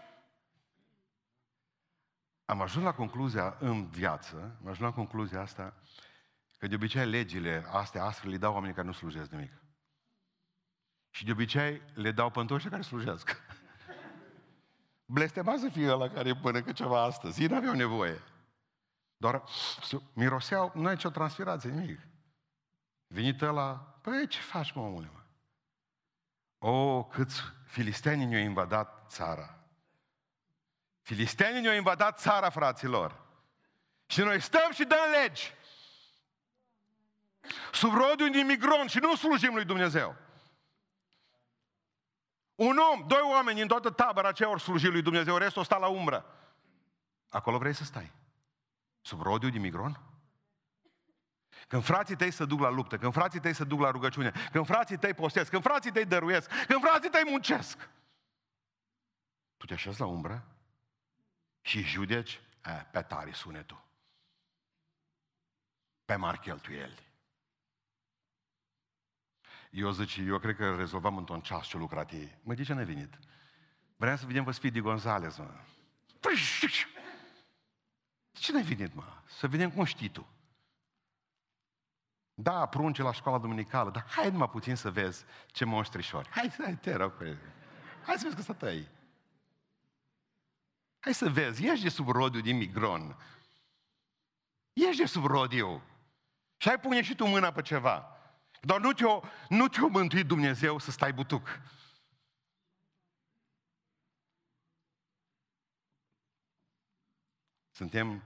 Am ajuns la concluzia în viață, am ajuns la concluzia asta, că de obicei legile astea astfel le dau oamenii care nu slujesc nimic. Și de obicei le dau pe întoși care slujesc. Blestema să fie ăla care mănâncă ceva astăzi. Ei n-aveau nevoie. Doar miroseau, nu ai nicio transpirație, nimic. Venit ăla, păi ce faci, mă, omule, mă? O, câți filistenii ne-au invadat țara. Filistenii ne-au invadat țara, fraților. Și noi stăm și dăm legi. Sub rodiul din Migron și nu slujim lui Dumnezeu. Un om, doi oameni în toată tabăra aceea ori sluji lui Dumnezeu, restul sta la umbră. Acolo vrei să stai? Sub rodiul din Migron? Când frații tăi se duc la luptă, când frații tăi se duc la rugăciune, când frații tăi postesc, când frații tăi dăruiesc, când frații tăi muncesc, tu te așezi la umbră și judeci pe tare sunetul, pe mari cheltuieli. Eu zic, eu cred că rezolvam într-un ceas ce lucrat ei. Mă, de ce n-ai venit? Vreau să vedem pe Speedy Gonzales, mă. De ce n-ai venit, mă? Să vedem cum știi tu. Da, prunce la școala duminicală, dar hai numai puțin să vezi ce monstrișori. Hai, te rog, hai să vezi că stă tăi. Hai să vezi, ieși de sub rodiul din Migron. Ieși de sub rodiul. Și ai pune și tu mâna pe ceva. Dar nu te-o mântui Dumnezeu să stai butuc. Suntem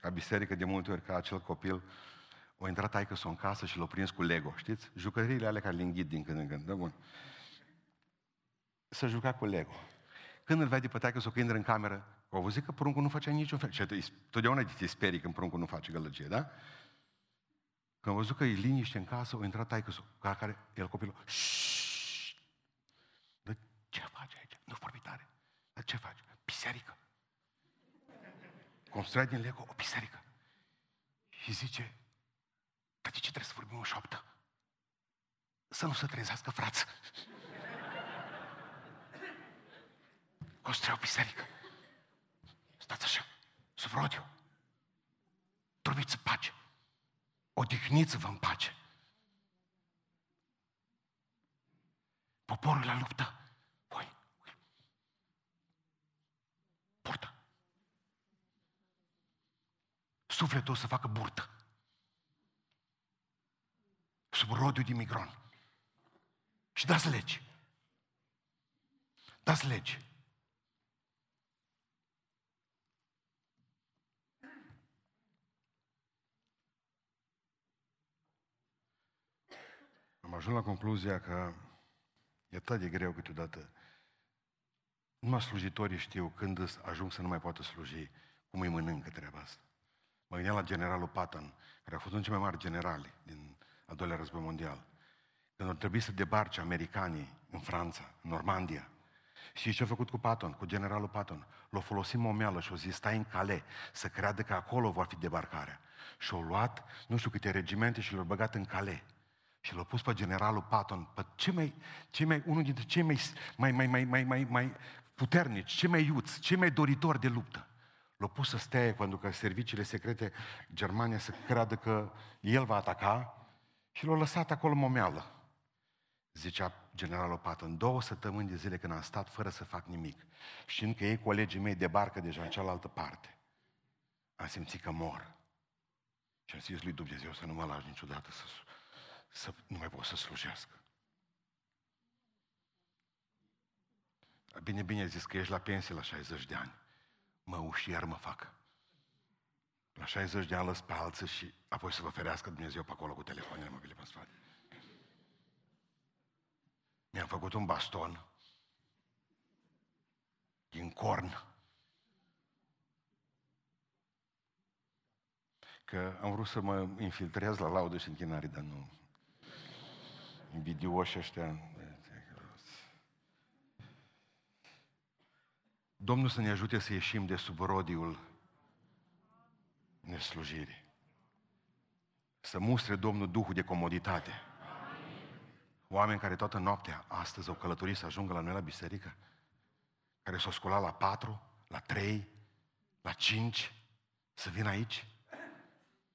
la biserică de multe ori ca acel copil. O intrat taică-s-o în casă și l-o prins cu Lego, știți? Jucăriile alea care le înghid din când în când. Da, bun. Să juca cu Lego. Când îl vede pe taică-s-o că intră în cameră, au văzut că pruncul nu face niciun fel. Și totdeauna te sperii când pruncul nu face gălăgie, da? Când am văzut că e liniște în casă, a intrat taică-s-o, care el copilul. Șșșș! Dar ce faci aici? Nu vorbi tare. Dar ce faci? Biserică. Construia din Lego o biserică. Și zice, dar de ce trebuie să vorbim în șoaptă? Să nu se trezească frață. Construia o biserică. Stați așa, sub rodiu. Dormiți în pace. Odihniți-vă în pace. Poporul la luptă. Voi. Burtă. Sufletul o să facă burtă. Sub rodiul din Migron. Și dați legi. Dați legi. Am ajuns la concluzia că e atât de greu câteodată. Numai slujitorii știu când ajung să nu mai poată sluji, cum îi mănâncă treaba asta. Mă gândeam la generalul Patton, care a fost unul cei mai mari generali din al doilea război mondial. Când ar trebui să debarce americanii în Franța, în Normandia. Și ce a făcut cu Patton, cu generalul Patton? L-a folosit momeală și a zis, stai în Calais, să creadă că acolo va fi debarcarea. Și a luat nu știu câte regimente și le-a băgat în Calais. Și l-a pus pe generalul Patton, pe unul dintre cei mai puternici, cei mai iuți, cei mai doritori de luptă. L-a pus să stea, pentru că serviciile secrete Germania să creadă că el va ataca și l-a lăsat acolo momeală. Zicea generalul Patton, 2 săptămâni de zile când am stat fără să fac nimic, știind că ei, colegii mei, debarcă deja în cealaltă parte. Am simțit că mor. Și am zis lui Dumnezeu să nu mă lași niciodată să nu mai pot să slujească. Bine ai zis că ești la pensie la 60 de ani. Mă ușier mă fac. La 60 de ani lăs pe alții și apoi să vă ferească Dumnezeu pe acolo cu telefoanele mobile pe spate. Mi-am făcut un baston din corn. Că am vrut să mă infiltrez la laudă și închinare, dar nu... Invidioși ăștia. Domnul să ne ajute să ieșim de sub rodiul neslujirii. Să mustre Domnul duhul de comoditate. Oameni care toată noaptea astăzi au călătorit să ajungă la noi la biserică, care s-au sculat la 4, la 3, la 5, să vină aici,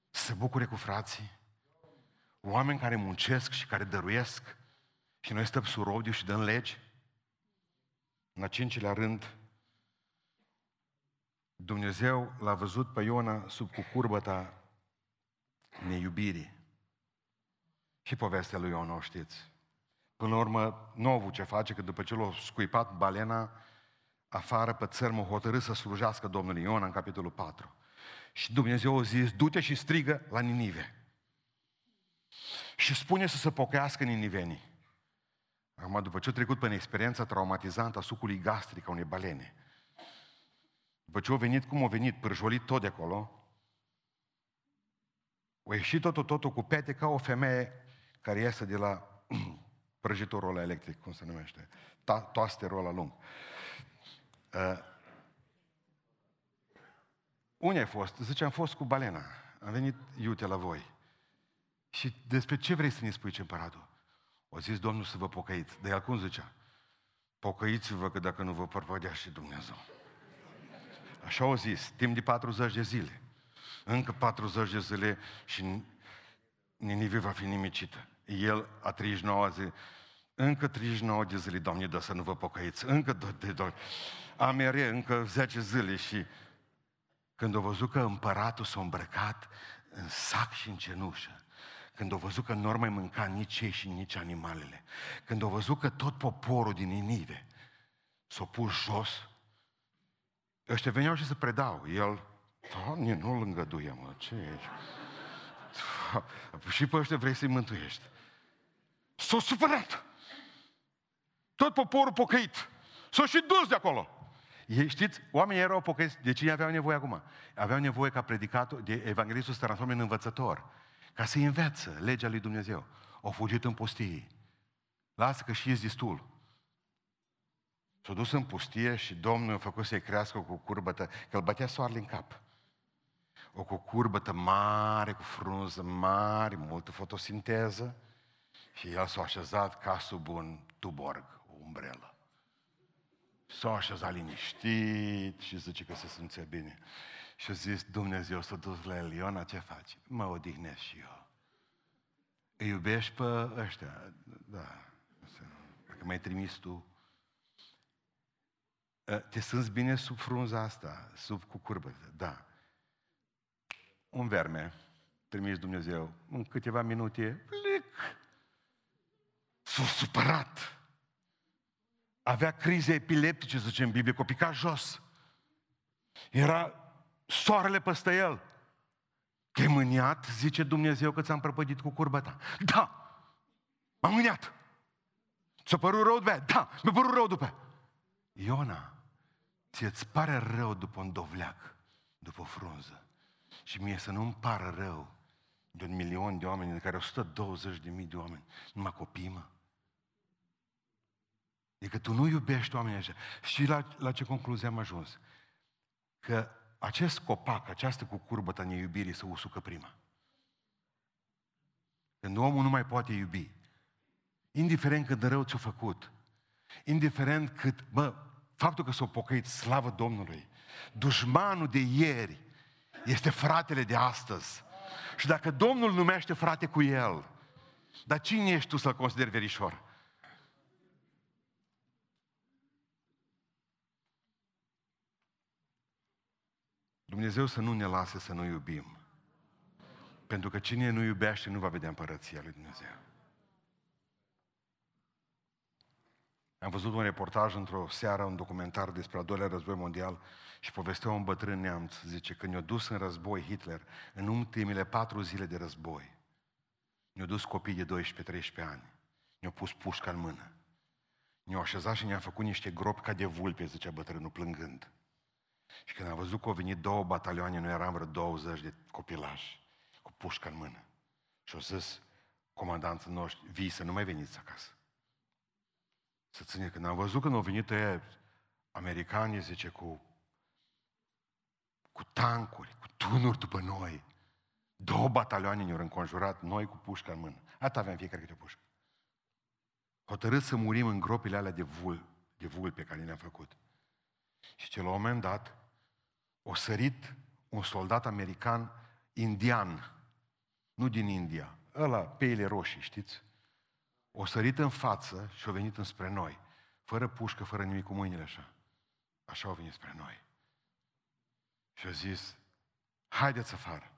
să se bucure cu frații. Oameni care muncesc și care dăruiesc și noi stăm sub rodiu și dăm legi. În a cincilea rând, Dumnezeu l-a văzut pe Iona sub cucurbăta neiubirii. Și povestea lui Iona, o știți. Până la urmă, nu au avut ce face, că după ce l-a scuipat balena afară pe țărmă, hotărât să slujească Domnului. Iona, în capitolul 4. Și Dumnezeu a zis, du-te și strigă la Ninive. Și spune să se pocăiască ninivenii. Acum, după ce a trecut prin experiența traumatizantă a sucului gastric a unei balene, după ce a venit, cum a venit, pârjolit tot de acolo, a ieșit totul cu pete ca o femeie care iese de la prăjitorul ăla electric, cum se numește, toasterul ăla lung. Unde ai fost? Zice, am fost cu balena, am venit iute la voi. Și despre ce vrei să ne spui, împăratul? O zis Domnul să vă pocăiți. Dar el cum zicea? Pocăiți-vă că dacă nu vă părpădea și Dumnezeu. Așa o zis, timp de 40 de zile. Încă 40 de zile și Ninive va fi nimicită. El a 39 zile. Încă 39 de zile, Doamne, dar să nu vă pocăiți. Încă amere, încă 10 zile. Și când au văzut că împăratul s-a îmbrăcat în sac și în cenușă, când au văzut că nu mai mânca nici ei și nici animalele, când au văzut că tot poporul din Ninive s-a pus jos, ăștia veneau și se predau. El, Doamne, nu-l îngăduie, mă, ce ești? Și pe ăștia vrei să-i mântuiești. S-a supărat! Tot poporul pocăit! S-a și dus de acolo! Ei, știți, oamenii erau pocăiți. De ce aveau nevoie acum? Aveau nevoie ca predicator, de evanghelistul să se transforme în învățător, ca să-i înveață legea lui Dumnezeu. Au fugit în pustie. Lasă că și-i destul. S-a dus în pustie și Domnul a făcut să-i crească o cucurbătă, că îl bătea soarele în cap. O cucurbătă mare, cu frunză mare, multă fotosinteză. Și el s-a așezat ca sub un tuborg, o umbrelă. S-a așezat liniștit și zice că se simțea bine. Și a zis, Dumnezeu s-a dus la el, Iona, ce faci? Mă odihnesc și eu. Îi iubești pe ăștia? Da. Dacă m-ai trimis tu. Te simți bine sub frunza asta, sub cucurbătă? Da. Un verme, trimis Dumnezeu, în câteva minute, plic! S-a supărat! Avea crize epileptice, zice în Biblie, că o pica jos. Era soarele peste el. Te-ai mâniat, zice Dumnezeu, că ți-am prăpădit cucurbăta. Da! M-am mâniat! Ți-a părut rău după aia? Da! Mi-a părut rău după aia. Iona, ți-e-ți pare rău după un dovleac, după o frunză. Și mie să nu-mi pară rău de 1.000.000 de oameni, de care 120.000 de oameni, numai copii, mă. E că tu nu iubești oamenii așa. Și la ce concluzie am ajuns? Că acest copac, această cucurbătă neiubirii se usucă prima. Când omul nu mai poate iubi, indiferent cât de rău ți-o făcut, indiferent cât, faptul că s-o pocăit, slavă Domnului, dușmanul de ieri este fratele de astăzi. Și dacă Domnul numește frate cu el, dar cine ești tu să-l consideri verișor? Dumnezeu să nu ne lase să nu iubim. Pentru că cine nu iubește nu va vedea împărăția lui Dumnezeu. Am văzut un reportaj într-o seară, un documentar despre al doilea război mondial și povestea un bătrân neamț, zice, că ne-a dus în război Hitler în ultimile 4 zile de război. Ne-a dus copii de 12-13 ani. Ne-a pus pușca în mână. Ne-a așezat și ne-a făcut niște gropi ca de vulpe, zicea bătrânul, plângând. Și când am văzut că au venit 2 batalioane, noi eram vreo 20 de copilași cu pușcă în mână. Și au zis comandanții noștri, vii să nu mai veniți acasă. Să ține, când am văzut că n-au venit ăia, americanii, zice, cu tancuri, cu tunuri după noi. 2 batalioane ne-au înconjurat, noi cu pușca în mână. Atât aveam fiecare câte o pușcă. Hotărât să murim în gropile alea de vulpe care ne-am făcut. Și ce la un moment dat o sărit un soldat american indian, nu din India, ăla piele roșii, știți? O sărit în față și a venit înspre noi, fără pușcă, fără nimic, cu mâinile așa. Așa au venit spre noi. Și a zis, haideți afară,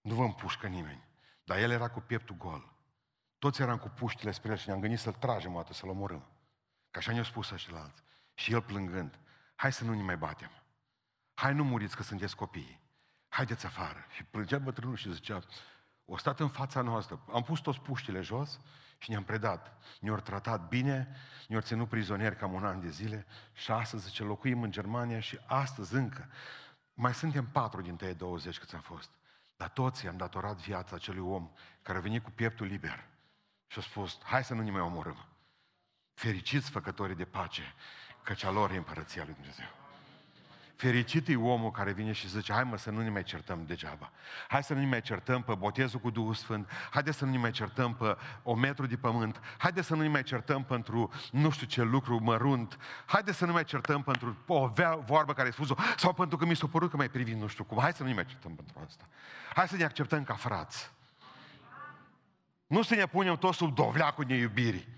nu vă împușcă nimeni. Dar el era cu pieptul gol. Toți eram cu puștile spre el și ne-am gândit să-l tragem o dată, să-l omorâm. Că așa ne-a spus ăștia. Și el plângând, hai să nu ne mai batem. Hai nu muriți că sunteți copiii. Haideți afară. Și plângea bătrânul și zicea, o stat în fața noastră, am pus toți puștile jos și ne-am predat. Ne-au tratat bine, ne-au ținut prizonieri cam un an de zile și astăzi, zice, locuim în Germania și astăzi încă. Mai suntem 4 din tăie 20 câți am fost. Dar toți i-am datorat viața acelui om care a venit cu pieptul liber și a spus, hai să nu ne mai omorâm. Fericiți făcătorii de pace, căci a lor e împărăția lui Dumnezeu. Fericit e omul care vine și zice, hai mă să nu ne mai certăm degeaba. Hai să nu ne mai certăm pe botezul cu Duhul Sfânt. Haide să nu ne mai certăm pe o metru de pământ. Haide să nu ne mai certăm pentru nu știu ce lucru mărunt. Haide să nu mai certăm pentru o vorbă care e spus-o. Sau pentru că mi s-a părut că mai privit nu știu cum. Hai să nu ne mai certăm pentru asta. Hai să ne acceptăm ca frați. Nu să ne punem toți sub dovleacul neiubirii.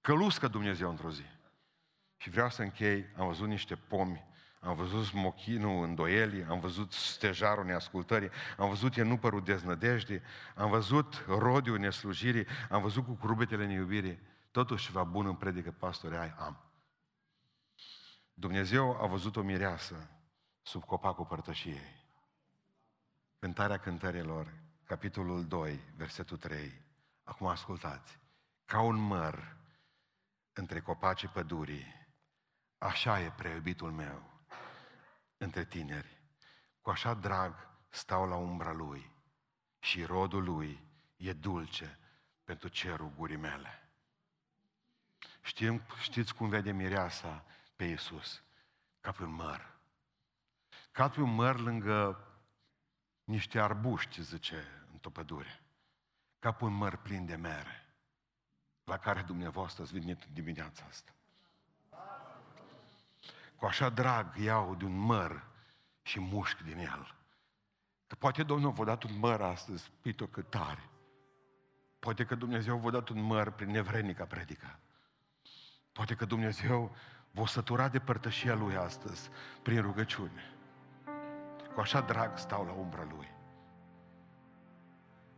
Că luscă Dumnezeu într-o zi. Și vreau să închei, am văzut niște pomi, am văzut smochinul îndoielii, am văzut stejarul neascultării, am văzut enupărul deznădejdii, am văzut rodiul neslujirii, am văzut cu curbetele neiubirii. Totuși ceva bun în predică, pastore, am. Dumnezeu a văzut o mireasă sub copacul părtășiei. Cântarea cântărilor, capitolul 2, versetul 3. Acum ascultați. Ca un măr între copacii pădurii, așa e prea iubitul meu între tineri. Cu așa drag stau la umbra lui și rodul lui e dulce pentru cerul gurii mele. Știți cum vede mireasa pe Iisus? Ca pe un măr. Ca pe un măr lângă niște arbuști, zice, într-o pădure. Ca pe un măr plin de mere, la care dumneavoastră ați venit dimineața asta. Cu așa drag iau de un măr și mușc din el. Că poate Domnul v-a dat un măr astăzi, pito cât tare. Poate că Dumnezeu v-a dat un măr prin nevrednica predică. Poate că Dumnezeu v-a săturat de părtășia Lui astăzi, prin rugăciune. Cu așa drag stau la umbra Lui.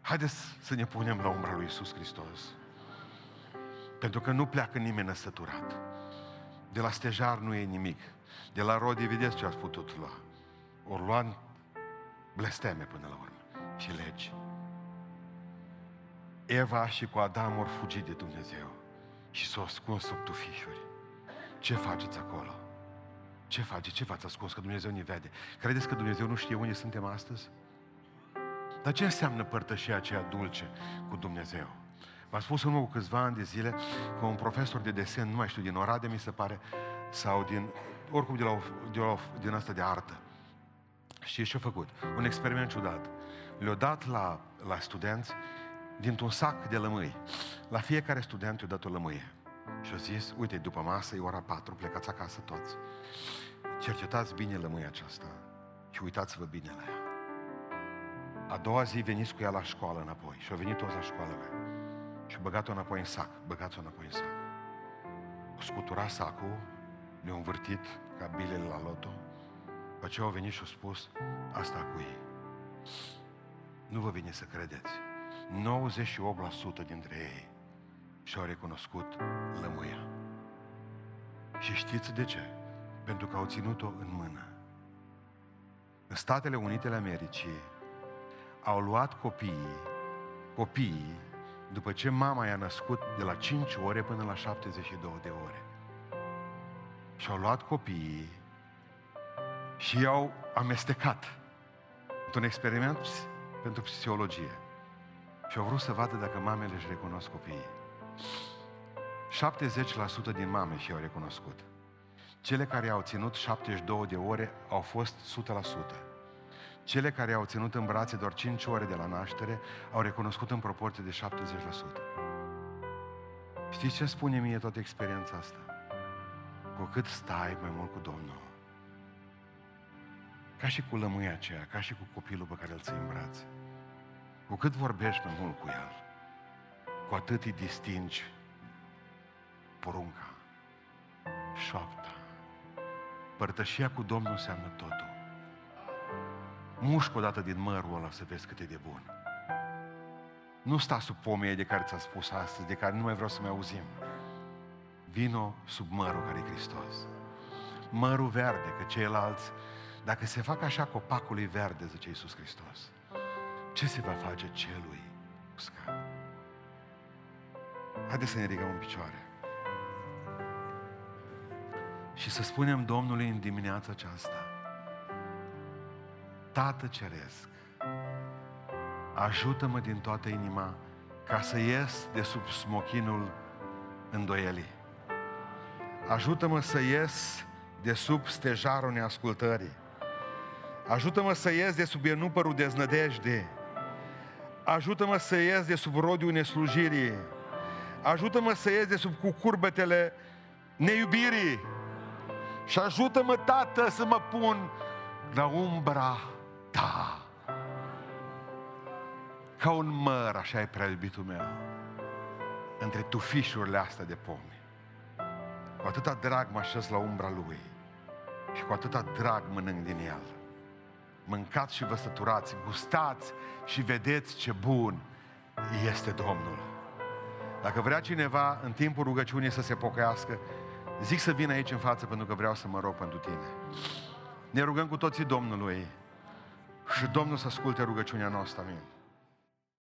Haideți să ne punem la umbra Lui Iisus Hristos. Pentru că nu pleacă nimeni nesăturat. De la stejar nu e nimic. De la rod, vedeți ce ați putut lua. Ori lua blesteme până la urmă și legi. Eva și cu Adam ori fugit de Dumnezeu și s-au ascuns sub tufișuri. Ce faceți acolo? Ce faceți? Ce v-ați ascuns? Că Dumnezeu ne vede. Credeți că Dumnezeu nu știe unde suntem astăzi? Dar ce înseamnă părtășia aceea dulce cu Dumnezeu? V-am spus în urmă cu câțiva ani de zile că un profesor de desen, nu mai știu, din Oradea, mi se pare, sau din, oricum din asta de artă. Și ce-a făcut? Un experiment ciudat. Le-a dat la studenți dintr-un sac de lămâi. La fiecare student i-a dat o lămâie. Și-a zis, uite, după masă, e ora 4, plecați acasă toți. Cercetați bine lămâia aceasta și uitați-vă bine la ea. A doua zi veniți cu ea la școală înapoi. Și-a venit toți la școală mea. Și băgat-o înapoi în sac, O scutura sacul, le-a învârtit ca bilele la loto, după aceea au venit și au spus, asta cu ei. Nu vă vine să credeți, 98% dintre ei și-au recunoscut lămâia. Și știți de ce? Pentru că au ținut-o în mână. În Statele Unite ale Americii au luat copiii, după ce mama i-a născut de la 5 ore până la 72 de ore. Și-au luat copiii și i-au amestecat într-un experiment pentru psihologie. Și-au vrut să vadă dacă mamele își recunosc copiii. 70% din mame și-au recunoscut. Cele care au ținut 72 de ore au fost 100%. Cele care au ținut în brațe doar 5 ore de la naștere au recunoscut în proporție de 70%. Știți ce spune mie toată experiența asta? Cu cât stai mai mult cu Domnul, ca și cu lămâia aceea, ca și cu copilul pe care îl ții în brațe, cu cât vorbești mai mult cu el, cu atât îi distingi porunca, șoapta. Părtășia cu Domnul înseamnă totul. Mușcă odată din mărul ăla să vezi cât e de bun. Nu sta sub pomii de care ți-am spus astăzi, de care nu mai vreau să mai auzim. Vino sub mărul care e Hristos. Mărul verde, că ceilalți, dacă se fac așa copacului verde, zice Iisus Hristos, ce se va face celui uscat? Haideți să ne ridicăm în picioare și să spunem Domnului în dimineața aceasta: Tată Ceresc, ajută-mă din toată inima ca să ies de sub smochinul îndoielii. Ajută-mă să ies de sub stejarul neascultării. Ajută-mă să ies de sub enupărul deznădejdii. Ajută-mă să ies de sub rodiul neslujirii. Ajută-mă să ies de sub cucurbetele neiubirii. Și ajută-mă, Tată, să mă pun la umbra Ta. Ca un măr, așa e, prea iubitul meu, între tufișurile astea de pomi. Cu atâta drag mă așez la umbra Lui și cu atâta drag mănânc din El. Mâncați și vă săturați, gustați și vedeți ce bun este Domnul. Dacă vrea cineva în timpul rugăciunii să se pocăiască, zic să vin aici în față, pentru că vreau să mă rog pentru tine. Ne rugăm cu toții Domnului și Domnul să asculte rugăciunea noastră. Amin.